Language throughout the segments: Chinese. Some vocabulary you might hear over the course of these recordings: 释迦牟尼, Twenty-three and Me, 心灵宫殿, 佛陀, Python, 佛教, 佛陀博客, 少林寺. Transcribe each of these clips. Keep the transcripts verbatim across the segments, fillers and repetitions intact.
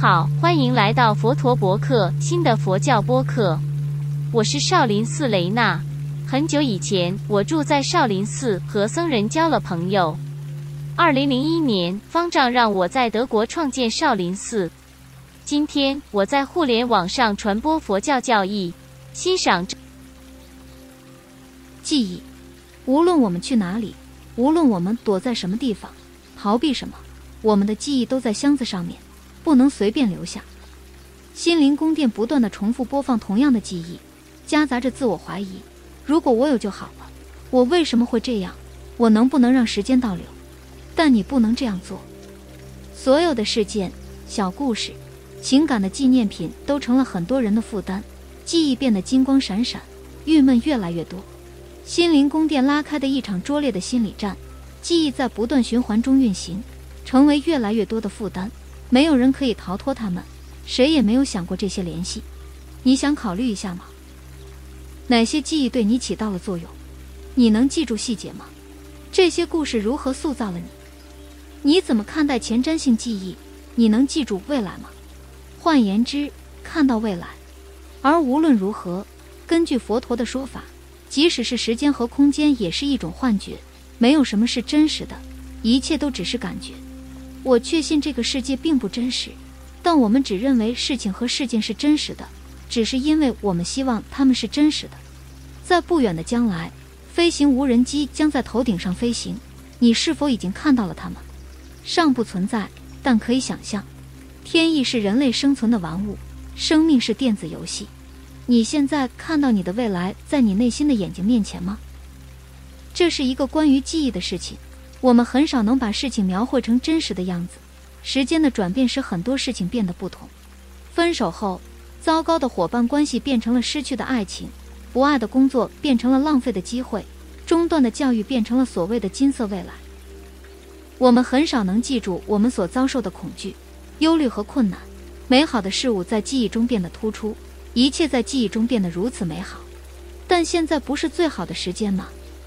好，欢迎来到佛陀博客，新的佛教播客。我是少林寺雷娜。很久以前，我住在少林寺，和僧人交了朋友。二零零一年，方丈让我在德国创建少林寺。今天，我在互联网上传播佛教教义，欣赏记忆。无论我们去哪里，无论我们躲在什么地方，逃避什么，我们的记忆都在箱子上面，不能随便留下。心灵宫殿不断地重复播放同样的记忆，夹杂着自我怀疑：如果我有就好了，我为什么会这样？我能不能让时间倒流？但你不能这样做。所有的事件、小故事、情感的纪念品都成了很多人的负担，记忆变得金光闪闪，郁闷越来越多。心灵宫殿拉开的一场拙劣的心理战，记忆在不断循环中运行，成为越来越多的负担，没有人可以逃脱他们，谁也没有想过这些联系。你想考虑一下吗？哪些记忆对你起到了作用？你能记住细节吗？这些故事如何塑造了你？你怎么看待前瞻性记忆？你能记住未来吗？换言之，看到未来。而无论如何，根据佛陀的说法，即使是时间和空间也是一种幻觉，没有什么是真实的，一切都只是感觉。我确信这个世界并不真实，但我们只认为事情和事件是真实的，只是因为我们希望它们是真实的。在不远的将来，飞行无人机将在头顶上飞行，你是否已经看到了它们？尚不存在，但可以想象。天意是人类生存的玩物，生命是电子游戏。你现在看到你的未来在你内心的眼睛面前吗？这是一个关于记忆的事情。我们很少能把事情描绘成真实的样子。时间的转变使很多事情变得不同。分手后，糟糕的伙伴关系变成了失去的爱情，不爱的工作变成了浪费的机会，中断的教育变成了所谓的金色未来。我们很少能记住我们所遭受的恐惧、忧虑和困难。美好的事物在记忆中变得突出，一切在记忆中变得如此美好。但现在不是最好的时间吗？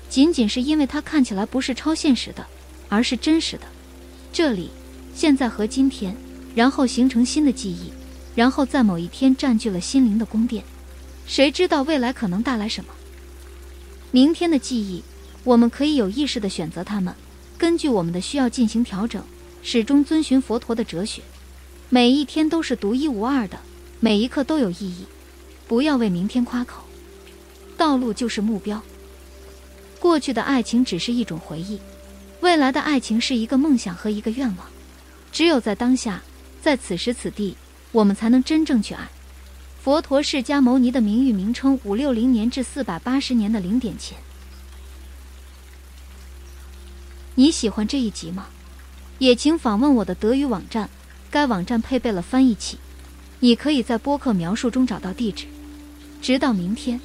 仅仅是因为它看起来不是超现实的，而是真实的。这里、现在和今天，然后形成新的记忆，然后在某一天占据了心灵的宫殿。谁知道未来可能带来什么？明天的记忆，我们可以有意识地选择它们，根据我们的需要进行调整，始终遵循佛陀的哲学。每一天都是独一无二的，每一刻都有意义。不要为明天夸口，道路就是目标。过去的爱情只是一种回忆，未来的爱情是一个梦想和一个愿望。只有在当下，在此时此地，我们才能真正去爱。佛陀释迦牟尼的名誉名称五百六十年至四百八十年的零点前。你喜欢这一集吗？也请访问我的德语网站，该网站配备了翻译器。你可以在播客描述中找到地址。直到明天。